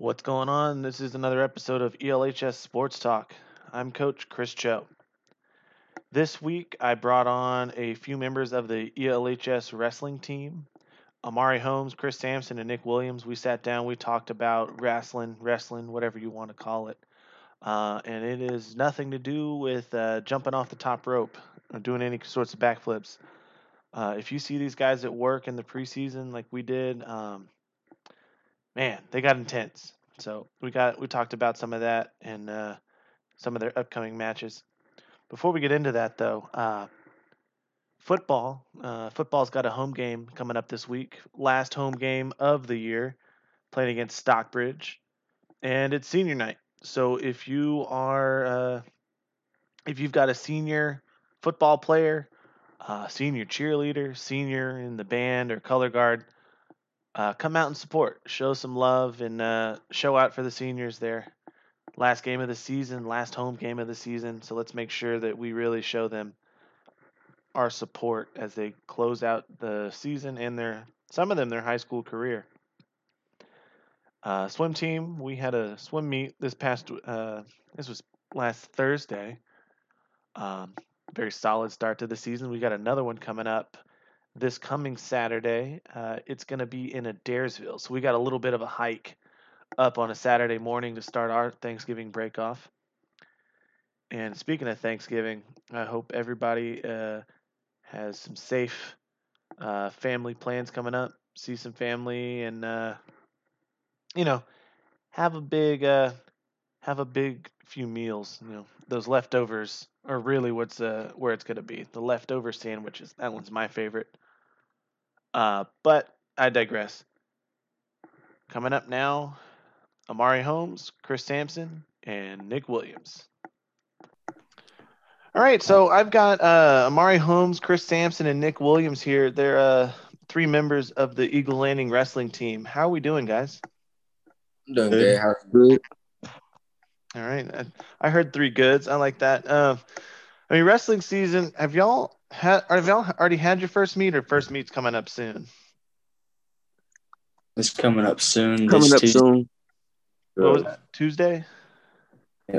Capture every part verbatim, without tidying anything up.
What's going on? This is another episode of E L H S Sports Talk. I'm Coach Chris Cho. This week, I brought on a few members of the E L H S wrestling team. Amari Holmes, Chris Sampson, and Nick Williams. We sat down. We talked about wrestling, wrestling, whatever you want to call it. Uh, and it is nothing to do with uh, jumping off the top rope or doing any sorts of backflips. Uh, if you see these guys at work in the preseason like we did, um, man, they got intense. So we got we talked about some of that and uh, some of their upcoming matches. Before we get into that, though, uh, football uh, football's got a home game coming up this week. Last home game of the year, playing against Stockbridge, and it's senior night. So if you are uh, if you've got a senior football player, uh, senior cheerleader, senior in the band or color guard, Uh, come out and support, show some love, and uh, show out for the seniors there. Last game of the season, last home game of the season, so let's make sure that we really show them our support as they close out the season and their some of them their high school career. Uh, swim team, we had a swim meet this past, uh, this was last Thursday. Um, very solid start to the season. We got another one coming up this coming Saturday. Uh, it's going to be in Adairsville. So we got a little bit of a hike up on a Saturday morning to start our Thanksgiving break off. And speaking of Thanksgiving, I hope everybody uh, has some safe uh, family plans coming up. See some family and, uh, you know, have a big, uh, have a big few meals. You know, those leftovers are really what's uh, where it's going to be. The leftover sandwiches. That one's my favorite. Uh, but I digress. Coming up now, Amari Holmes, Chris Sampson, and Nick Williams. All right, so I've got uh, Amari Holmes, Chris Sampson, and Nick Williams here. They're uh, three members of the Eagle Landing wrestling team. How are we doing, guys? I'm doing good. How's it? All right. I, I heard three goods. I like that. Uh, I mean, wrestling season, have y'all, ha- have y'all already had your first meet, or first meet's coming up soon? It's coming up soon. Coming up Tuesday. soon. What was that, Tuesday?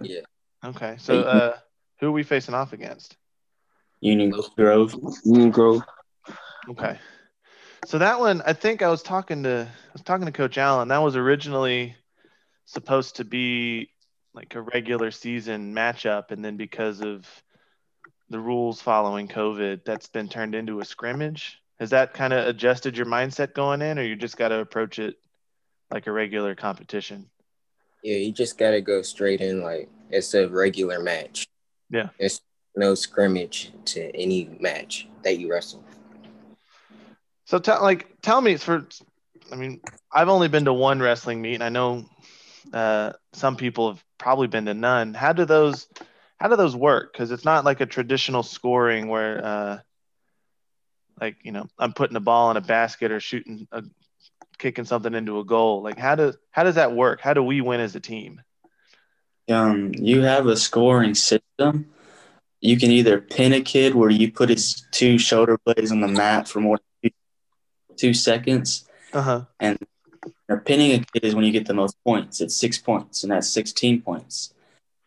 Yeah. Okay. So uh, who are we facing off against? Union Grove. Union Grove. Okay. So that one, I think I was talking to, I was talking to Coach Allen. That was originally supposed to be like a regular season matchup, and then because of the rules following COVID, that's been turned into a scrimmage. Has that kind of adjusted your mindset going in, or you just got to approach it like a regular competition? Yeah, you just got to go straight in like it's a regular match. Yeah. It's no scrimmage to any match that you wrestle. So tell like tell me for I mean, I've only been to one wrestling meet, and I know uh, some people have probably been to none. How do those, how do those work? Because it's not like a traditional scoring where, uh, like you know, I'm putting a ball in a basket or shooting, a, kicking something into a goal. Like how does how does that work? How do we win as a team? Um, you have a scoring system. You can either pin a kid where you put his two shoulder blades on the mat for more than two, two seconds, uh-huh. and pinning a kid is when you get the most points. It's six points, and that's sixteen points.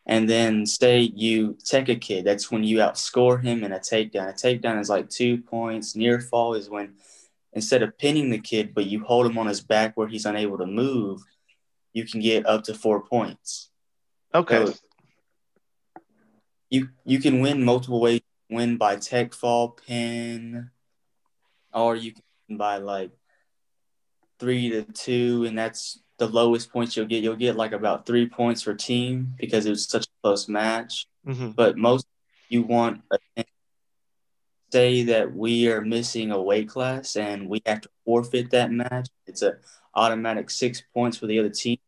And then say you take a kid. That's when you outscore him in a takedown. A takedown is like two points. Near fall is when instead of pinning the kid, but you hold him on his back where he's unable to move, you can get up to four points. Okay. So you you can win multiple ways. Win by tech fall, pin, or you can win by like three to two, and that's the lowest points you'll get. You'll get like about three points for team because it was such a close match. Mm-hmm. But most you want to say that we are missing a weight class and we have to forfeit that match. It's an automatic six points for the other team.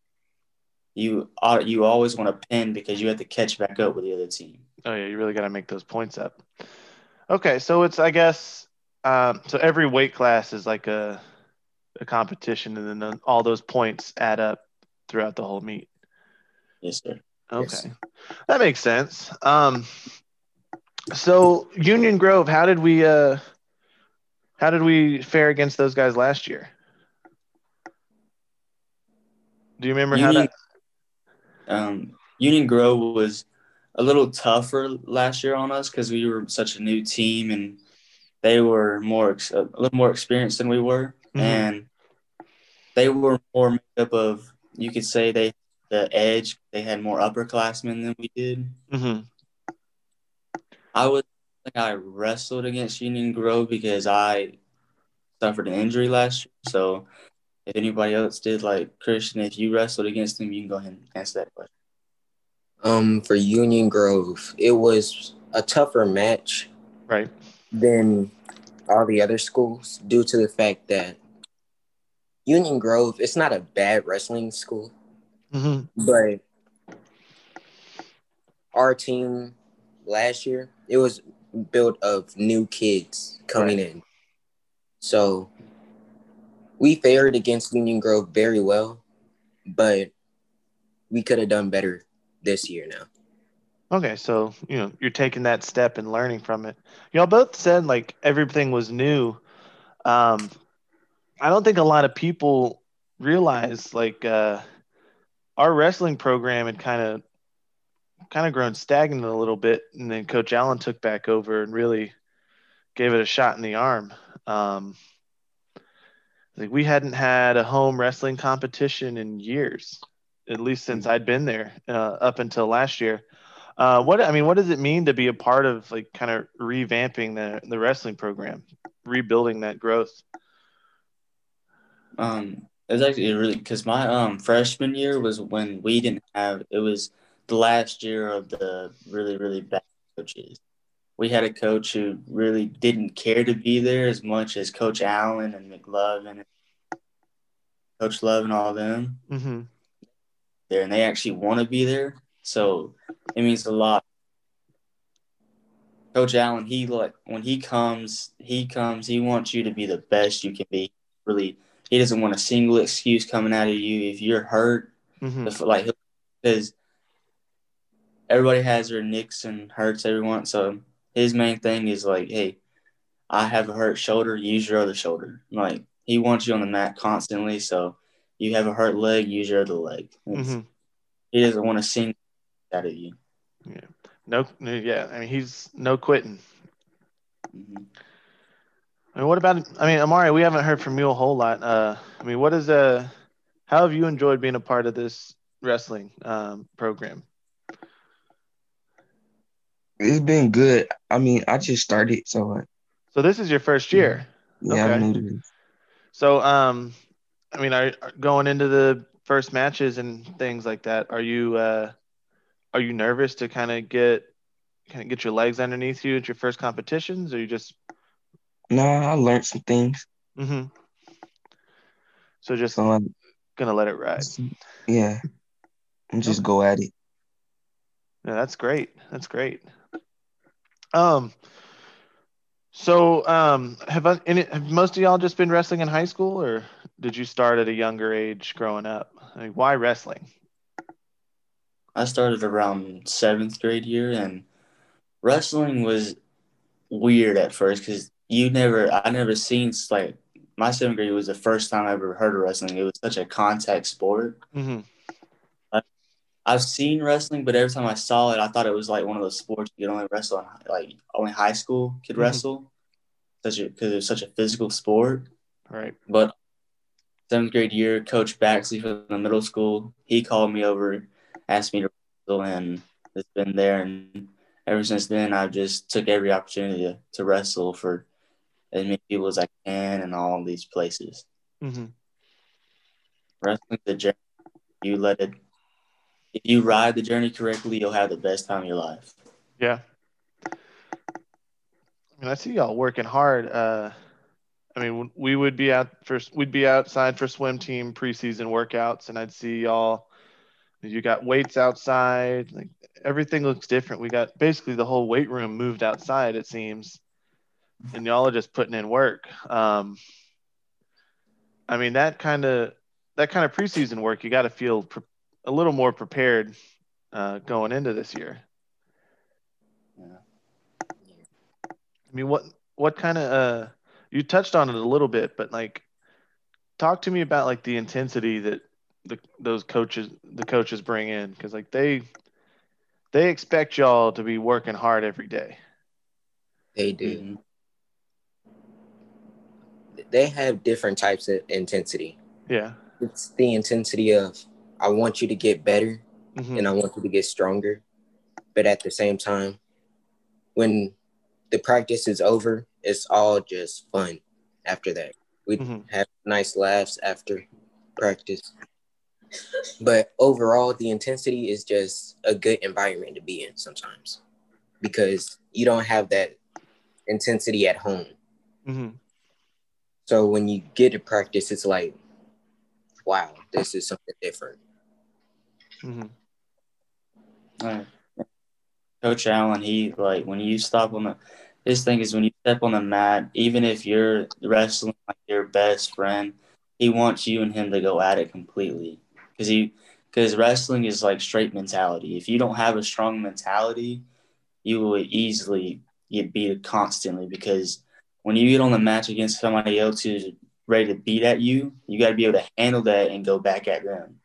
You you always want to pin because you have to catch back up with the other team. Oh, yeah, you really got to make those points up. Okay, so it's, I guess, um, so every weight class is like a – a competition, and then all those points add up throughout the whole meet. Yes, sir. Okay. Yes, sir. That makes sense. Um, so Union Grove, how did we, uh, how did we fare against those guys last year? Do you remember Union, how that? Um, Union Grove was a little tougher last year on us because we were such a new team and they were more a little more experienced than we were, mm-hmm. and they were more made up of, you could say they the edge. They had more upperclassmen than we did. Mm-hmm. I was I wrestled against Union Grove because I suffered an injury last year. So if anybody else did, like Christian, if you wrestled against them, you can go ahead and answer that question. Um, for Union Grove, it was a tougher match, right, than all the other schools due to the fact that Union Grove, it's not a bad wrestling school, mm-hmm. but our team last year, it was built of new kids coming right. in. So we fared against Union Grove very well, but we could have done better this year now. Okay, so, you know, you're taking that step and learning from it. Y'all both said, like, everything was new. Um, I don't think a lot of people realize, like, uh, our wrestling program had kind of kind of grown stagnant a little bit, and then Coach Allen took back over and really gave it a shot in the arm. Um, like we hadn't had a home wrestling competition in years, at least since I'd been there, uh, up until last year. Uh, what I mean, what does it mean to be a part of, like, kind of revamping the the wrestling program, rebuilding that growth? Um, it was actually really because my um freshman year was when we didn't have it was. The last year of the really, really bad coaches. We had a coach who really didn't care to be there as much as Coach Allen and McLovin and Coach Love and all them. Mm-hmm. There, and they actually want to be there. So it means a lot. Coach Allen, he like when he comes, he comes, he wants you to be the best you can be. Really, he doesn't want a single excuse coming out of you if you're hurt. Mm-hmm. If, like, because everybody has their nicks and hurts everyone. So his main thing is like, hey, I have a hurt shoulder, use your other shoulder. Like, he wants you on the mat constantly. So you have a hurt leg, use your other leg. Mm-hmm. He doesn't want to sing out of you. Yeah. No, no yeah. I mean, he's no quitting. Mm-hmm. I mean, what about, I mean, Amari, we haven't heard from you a whole lot. Uh, I mean, what is, uh, how have you enjoyed being a part of this wrestling um, program? It's been good. I mean, I just started, so. Like, so this is your first year. Yeah. Okay. Yeah, so, um, I mean, are going into the first matches and things like that. Are you, uh, are you nervous to kind of get, kind of get your legs underneath you at your first competitions, or you just? No, nah, I learned some things. Mm-hmm. So just so I'm, gonna let it ride. Yeah, and just okay. go at it. Yeah, that's great. That's great. Um, so um, have, I, any, have most of y'all just been wrestling in high school, or did you start at a younger age growing up? I mean, why wrestling? I started around seventh grade year, and wrestling was weird at first because you never, I never seen, like, my seventh grade was the first time I ever heard of wrestling. It was such a contact sport. Mm-hmm. I've seen wrestling, but every time I saw it, I thought it was like one of those sports you could only wrestle in, like, only high school could mm-hmm. wrestle, such because it was such a physical sport. Right. But seventh grade year, Coach Baxley from the middle school, he called me over, asked me to wrestle, and it's been there. And ever since then, I've just took every opportunity to, to wrestle for as many people as I can in all these places. Mm-hmm. Wrestling's a journey. You let it. If you ride the journey correctly, you'll have the best time of your life. Yeah. I mean, I see y'all working hard. Uh, I mean, we would be out for we'd be outside for swim team preseason workouts, and I'd see y'all. You got weights outside. Like, everything looks different. We got basically the whole weight room moved outside, it seems, and y'all are just putting in work. Um, I mean, that kind of that kind of preseason work, you got to feel. Pre- a little more prepared uh, going into this year. Yeah. I mean, what, what kind of, uh, you touched on it a little bit, but, like, talk to me about, like, the intensity that the those coaches the coaches bring in, because like they they expect y'all to be working hard every day. They do. They have different types of intensity. Yeah. It's the intensity of, I want you to get better, mm-hmm. and I want you to get stronger. But at the same time, when the practice is over, it's all just fun after that. We mm-hmm. have nice laughs after practice. But overall, the intensity is just a good environment to be in sometimes, because you don't have that intensity at home. Mm-hmm. So when you get to practice, it's like, wow, this is something different. Mm-hmm. All right. Coach Allen, he, like, when you stop on the – his thing is when you step on the mat, even if you're wrestling like your best friend, he wants you and him to go at it completely. Because he, because wrestling is like straight mentality. If you don't have a strong mentality, you will easily get beat constantly, because when you get on the match against somebody else who's ready to beat at you, you got to be able to handle that and go back at them.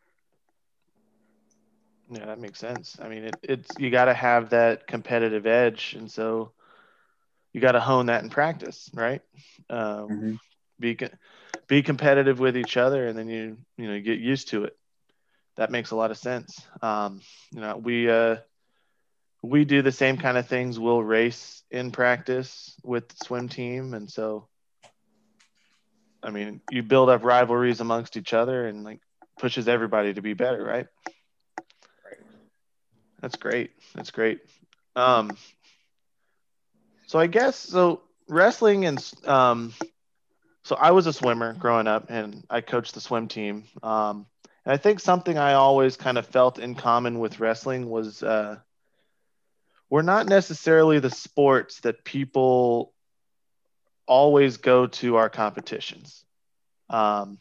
Yeah, that makes sense. I mean, it, it's you got to have that competitive edge, and so you got to hone that in practice, right? Um, mm-hmm. Be be competitive with each other, and then you you know get used to it. That makes a lot of sense. Um, you know, we uh, we do the same kind of things. We'll race in practice with the swim team, and so I mean, you build up rivalries amongst each other, and like pushes everybody to be better, right? That's great. That's great. Um, so I guess so. Wrestling and um, so I was a swimmer growing up, and I coached the swim team. Um, And I think something I always kind of felt in common with wrestling was uh, we're not necessarily the sports that people always go to our competitions. Um,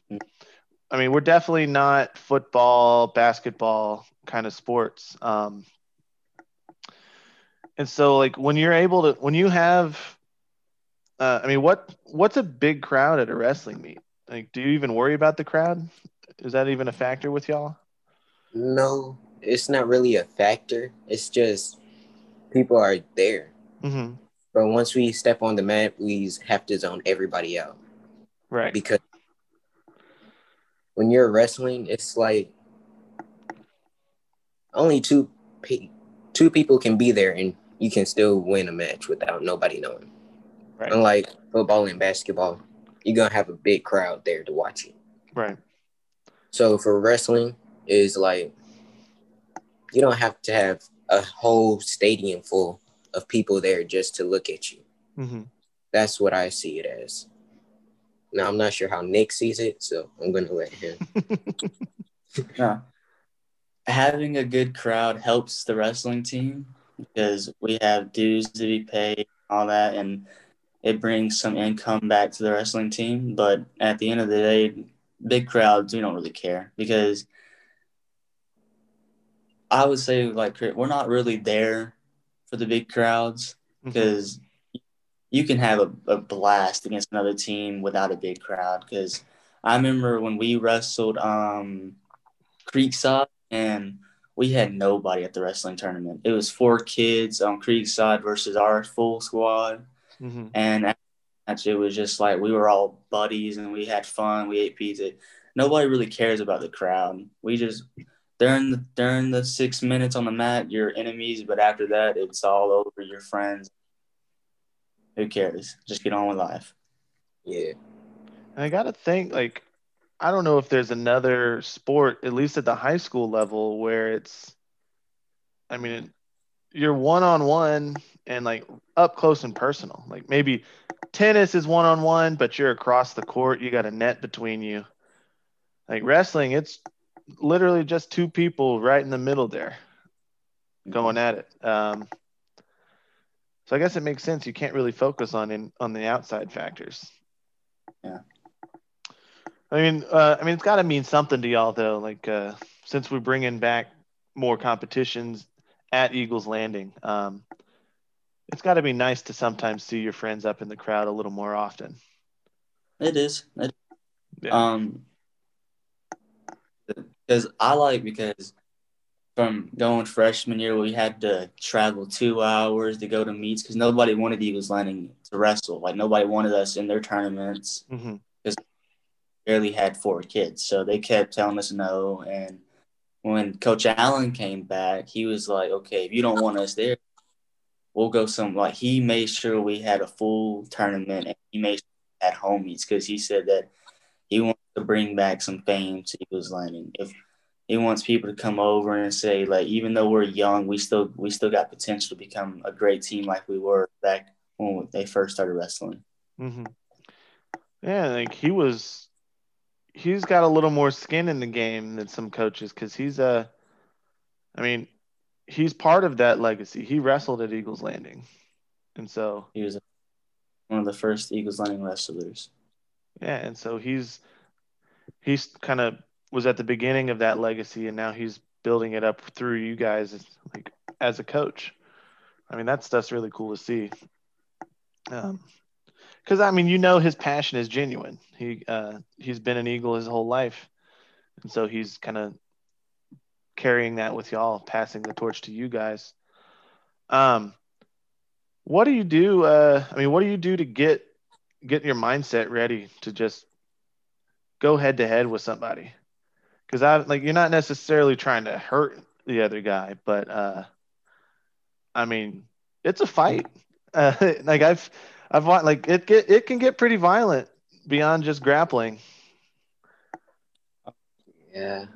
I mean, we're definitely not football, basketball kind of sports. Um, and so, like, when you're able to – when you have uh, – I mean, what what's a big crowd at a wrestling meet? Like, do you even worry about the crowd? Is that even a factor with y'all? No, it's not really a factor. It's just people are there. Mm-hmm. But once we step on the mat, we have to zone everybody out. Right. Because when you're wrestling, it's like only two, pe- two people can be there and you can still win a match without nobody knowing. Right. Unlike football and basketball, you're going to have a big crowd there to watch you. Right. So for wrestling, is like you don't have to have a whole stadium full of people there just to look at you. Mm-hmm. That's what I see it as. Now, I'm not sure how Nick sees it, so I'm going to let him. Yeah. Having a good crowd helps the wrestling team because we have dues to be paid, all that, and it brings some income back to the wrestling team. But at the end of the day, big crowds, we don't really care because I would say, like, we're not really there for the big crowds because mm-hmm. you can have a, a blast against another team without a big crowd. Because I remember when we wrestled um, Creekside and we had nobody at the wrestling tournament. It was four kids on Creekside versus our full squad. Mm-hmm. And at it was just like we were all buddies and we had fun. We ate pizza. Nobody really cares about the crowd. We just during the, during the six minutes on the mat, you're enemies, but after that, it's all over. You're friends. Who cares? Just get on with life. Yeah, and I gotta think like I don't know if there's another sport, at least at the high school level, where it's. I mean, you're one on one and like up close and personal. Like maybe. Tennis is one-on-one, but you're across the court. You got a net between you. Like wrestling, it's literally just two people right in the middle there going at it. Um, so I guess it makes sense. You can't really focus on in, on the outside factors. Yeah. I mean, uh, I mean, it's got to mean something to y'all, though. Like uh, since we're bringing back more competitions at Eagles Landing, um, it's got to be nice to sometimes see your friends up in the crowd a little more often. It is. It, yeah. Um, Because I like because from going freshman year, we had to travel two hours to go to meets because nobody wanted Eagles Landing to wrestle. Like, nobody wanted us in their tournaments because mm-hmm. we barely had four kids. So they kept telling us no. And when Coach Allen came back, he was like, okay, if you don't want us there, we'll go some. Like, he made sure we had a full tournament, and he made sure we had home meets because he said that he wanted to bring back some fame to Eagles Landing. If he wants people to come over and say, like, even though we're young, we still we still got potential to become a great team like we were back when they first started wrestling. Mm-hmm. Yeah, like he was. He's got a little more skin in the game than some coaches because he's a. I mean, he's part of that legacy. He wrestled at Eagles Landing, and so he was one of the first Eagles Landing wrestlers. Yeah, and so he's he's kind of was at the beginning of that legacy, and now he's building it up through you guys, as, like as a coach. I mean, that stuff's really cool to see. Um, because I mean, you know, his passion is genuine. He uh, he's been an Eagle his whole life, and so he's kind of carrying that with y'all, passing the torch to you guys. Um, what do you do? Uh, I mean, what do you do to get get your mindset ready to just go head to head with somebody? Because I like you're not necessarily trying to hurt the other guy, but uh, I mean, it's a fight. Uh, like I've I've like it get it can get pretty violent beyond just grappling. Yeah.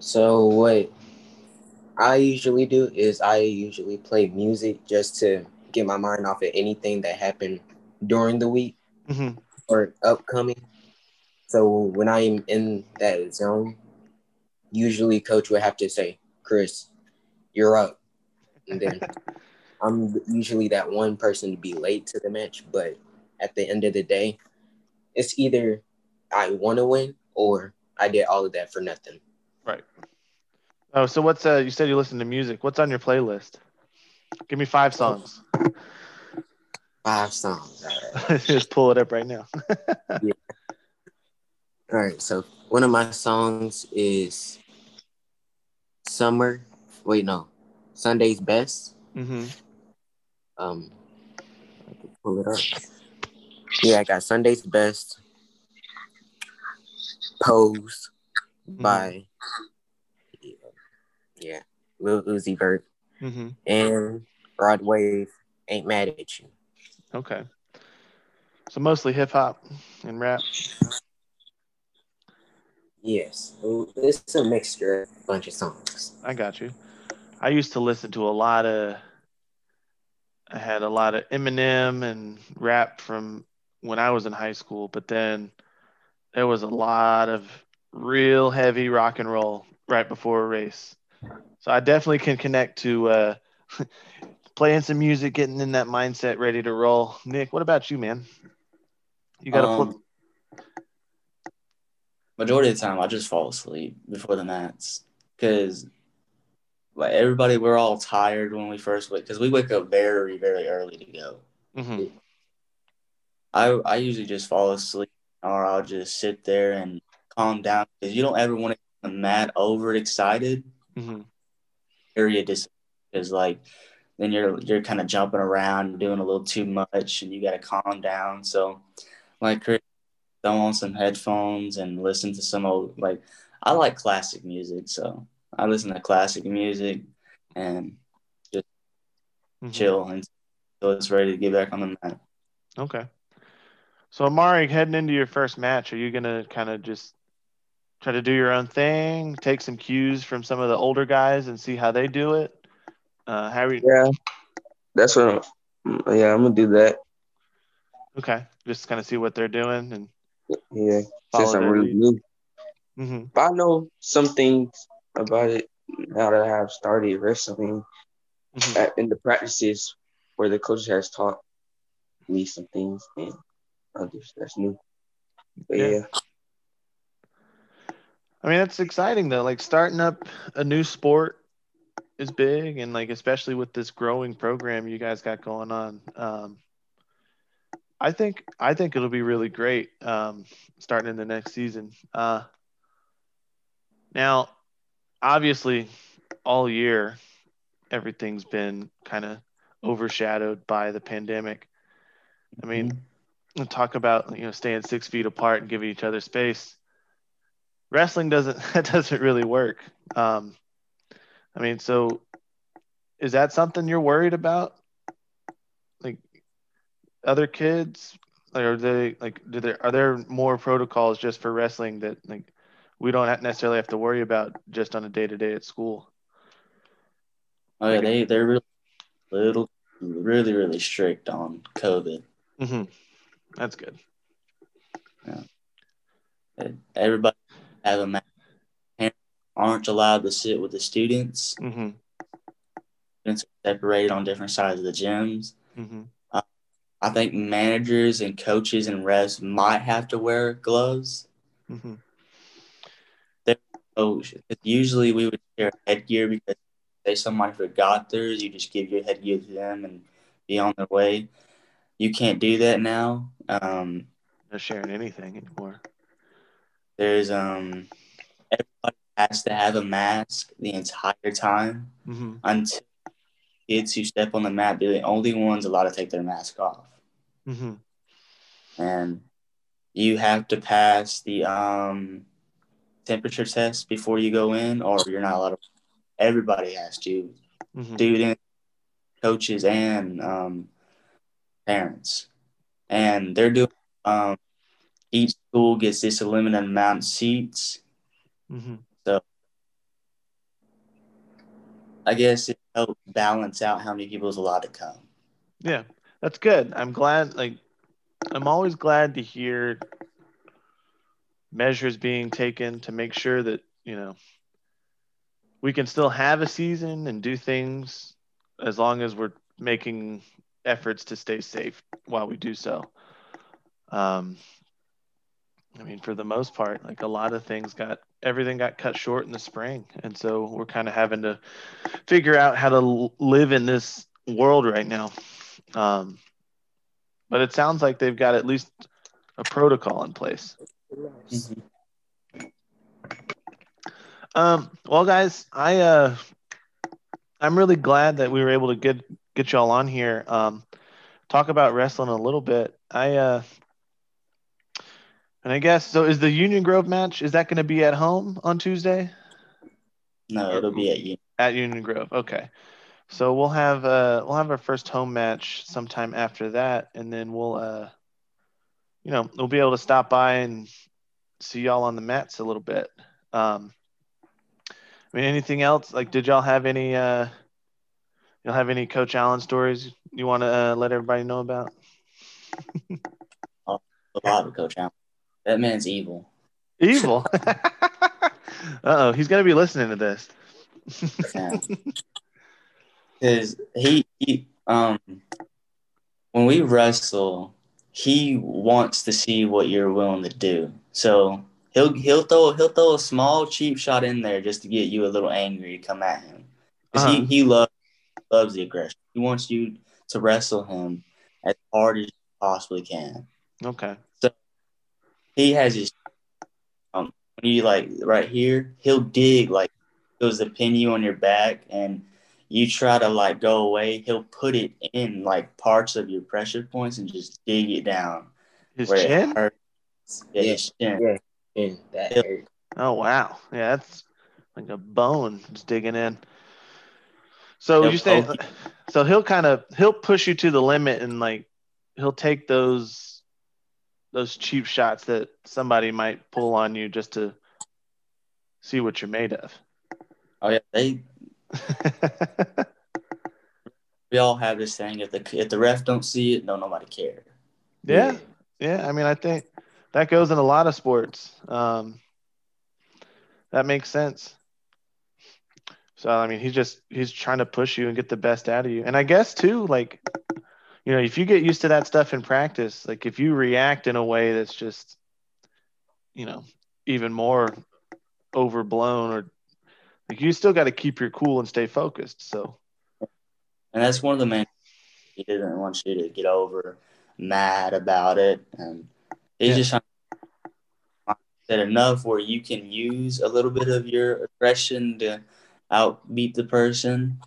So what I usually do is I usually play music just to get my mind off of anything that happened during the week mm-hmm. or upcoming. So when I'm in that zone, usually coach would have to say, Chris, you're up. And then I'm usually that one person to be late to the match. But at the end of the day, it's either I want to win or I did all of that for nothing. Right. Oh, so what's uh? You said you listen to music. What's on your playlist? Give me five songs. Five songs. All right. Just pull it up right now. Yeah. All right. So one of my songs is "Summer." Wait, no, Sunday's Best. Mm-hmm. Um, I can pull it up. Yeah, I got Sunday's Best. Pose. By yeah, yeah, Lil Uzi Vert mm-hmm. and Rod Wave Ain't Mad at You. Okay, so mostly hip hop and rap. Yes, it's a mixture of a bunch of songs. I got you. I used to listen to a lot of. I had a lot of Eminem and rap from when I was in high school, but then there was a lot of real heavy rock and roll right before a race. So I definitely can connect to uh, playing some music, getting in that mindset, ready to roll. Nick, what about you, man? You got to um, flip. Majority of the time, I just fall asleep before the mats because like everybody, we're all tired when we first wake because we wake up very, very early to go. Mm-hmm. I I usually just fall asleep or I'll just sit there and calm down because you don't ever want to get mad, overexcited. Mm-hmm. Area dis because like then you're you're kind of jumping around, doing a little too much, and you got to calm down. So like, Chris, throw on some headphones and listen to some old like I like classic music, so I listen to classic music and just mm-hmm. chill and so it's ready to get back on the mat. Okay. So Amari, heading into your first match, are you gonna kind of just try to do your own thing, take some cues from some of the older guys and see how they do it? Uh, how are you? Yeah, that's what. I'm, yeah, I'm gonna do that. Okay, just kind of see what they're doing and yeah, since I'm really new. Mm-hmm. But I know some things about it now that I have started wrestling mm-hmm. at, in the practices where the coach has taught me some things and others that's new. But yeah. yeah. I mean, that's exciting though. Like starting up a new sport is big, and like especially with this growing program you guys got going on. Um, I think I think it'll be really great um, starting in the next season. Uh, Now, obviously, all year, everything's been kind of overshadowed by the pandemic. I mean, talk about, you know, staying six feet apart and giving each other space. Wrestling doesn't, that doesn't really work. Um, I mean, so is that something you're worried about? Like other kids, like, are they like, do there, are there more protocols just for wrestling that like we don't necessarily have to worry about just on a day to day at school? Oh yeah, they they're really little, really really strict on COVID. Mm-hmm. That's good. Yeah, everybody have a mask. Parents aren't allowed to sit with the students. Mm-hmm. Students are separated on different sides of the gyms. Mm-hmm. Uh, I think managers and coaches and refs might have to wear gloves. Mm-hmm. So usually we would share headgear because say somebody forgot theirs, you just give your headgear to them and be on their way. You can't do that now. Um, Not sharing anything anymore. There's um, everybody has to have a mask the entire time. Mm-hmm. Until kids who step on the mat, they're the only ones allowed to take their mask off. Mm-hmm. And you have to pass the um, temperature test before you go in, or you're not allowed to. Everybody has to, mm-hmm. students, coaches, and um, parents. And they're doing um, – each school gets this limited amount of seats. Mm-hmm. So I guess it helps balance out how many people is allowed to come. Yeah, that's good. I'm glad – like I'm always glad to hear measures being taken to make sure that, you know – we can still have a season and do things as long as we're making efforts to stay safe while we do so. Um, I mean, for the most part, like a lot of things got, everything got cut short in the spring. And so we're kind of having to figure out how to l- live in this world right now. Um, but it sounds like they've got at least a protocol in place. Mm-hmm. Um, well, guys, I, uh, I'm really glad that we were able to get, get y'all on here. Um, talk about wrestling a little bit. I, uh, and I guess, so is the Union Grove match, is that going to be at home on Tuesday? No, it'll be at Union. At Union Grove. Okay. So we'll have, uh, we'll have our first home match sometime after that. And then we'll, uh, you know, we'll be able to stop by and see y'all on the mats a little bit. Um, I mean, anything else? Like, did y'all have any? Uh, y'all have any Coach Allen stories you want to uh, let everybody know about? Oh, a lot of Coach Allen. That man's evil. Evil. uh oh, he's gonna be listening to this. Because he, he, um, when we wrestle, he wants to see what you're willing to do. So. He'll he'll throw he'll throw a small cheap shot in there just to get you a little angry to come at him. Because uh-huh. he, he loves loves the aggression. He wants you to wrestle him as hard as you possibly can. Okay. So he has his um when you like right here, he'll dig like it was to pin you on your back and you try to like go away, he'll put it in like parts of your pressure points and just dig it down. His chin? Yeah, yeah, his chin. Yeah. In that area. Oh wow, yeah, that's like a bone just digging in. So he'll you say, so he'll kind of he'll push you to the limit and like he'll take those those cheap shots that somebody might pull on you just to see what you're made of. Oh yeah, they. We all have this thing: if the if the ref don't see it, don't nobody care. Yeah, yeah. yeah I mean, I think. That goes in a lot of sports. Um, that makes sense. So, I mean, he's just, he's trying to push you and get the best out of you. And I guess, too, like, you know, if you get used to that stuff in practice, like if you react in a way that's just, you know, even more overblown or like you still got to keep your cool and stay focused. So, and that's one of the main things he didn't want you to get over mad about it. And, He's yeah. just trying to that enough where you can use a little bit of your aggression to outbeat the person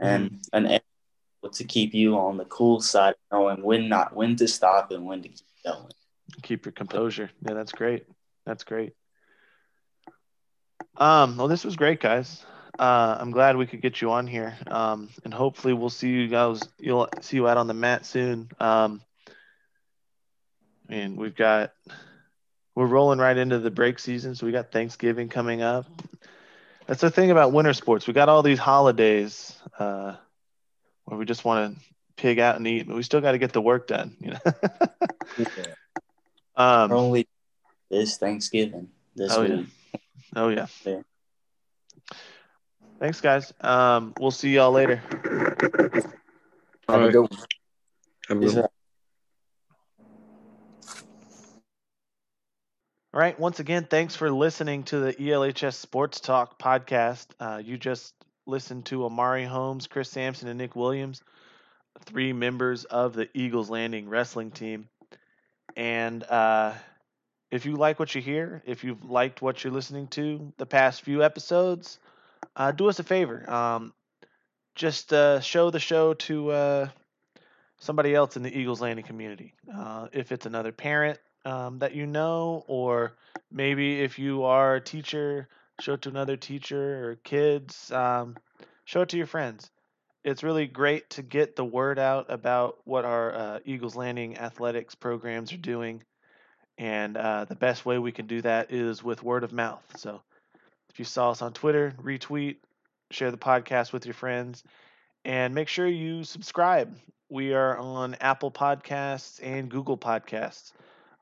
and an able to keep you on the cool side, knowing when not when to stop and when to keep going. Keep your composure. Yeah, that's great. That's great. Um, well, this was great, guys. Uh, I'm glad we could get you on here, um, and hopefully we'll see you guys. You'll see you out on the mat soon. Um, and we've got we're rolling right into the break season, so we got Thanksgiving coming up. That's the thing about winter sports. We got all these holidays uh, where we just want to pig out and eat, but we still got to get the work done. You know, yeah. um, only this Thanksgiving. This oh week. yeah, oh yeah. yeah. Thanks, guys. Um, we'll see y'all later. All right. Go. Have a good one. All right. Once again, thanks for listening to the E L H S Sports Talk podcast. Uh, you just listened to Amari Holmes, Chris Sampson, and Nick Williams, three members of the Eagles Landing wrestling team. And uh, if you like what you hear, if you've liked what you're listening to the past few episodes, Uh, do us a favor. Um, just uh, show the show to uh, somebody else in the Eagles Landing community. Uh, if it's another parent um, that you know, or maybe if you are a teacher, show it to another teacher or kids. Um, show it to your friends. It's really great to get the word out about what our uh, Eagles Landing athletics programs are doing. And uh, the best way we can do that is with word of mouth. So if you saw us on Twitter, retweet, share the podcast with your friends, and make sure you subscribe. We are on Apple Podcasts and Google Podcasts,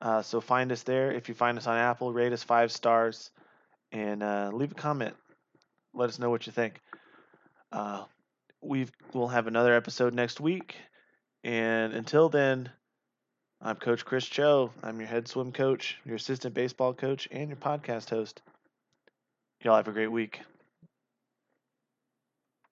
uh, so find us there. If you find us on Apple, rate us five stars and uh, leave a comment. Let us know what you think. Uh, we've, we'll have another episode next week, and until then, I'm Coach Chris Cho. I'm your head swim coach, your assistant baseball coach, and your podcast host. Y'all have a great week.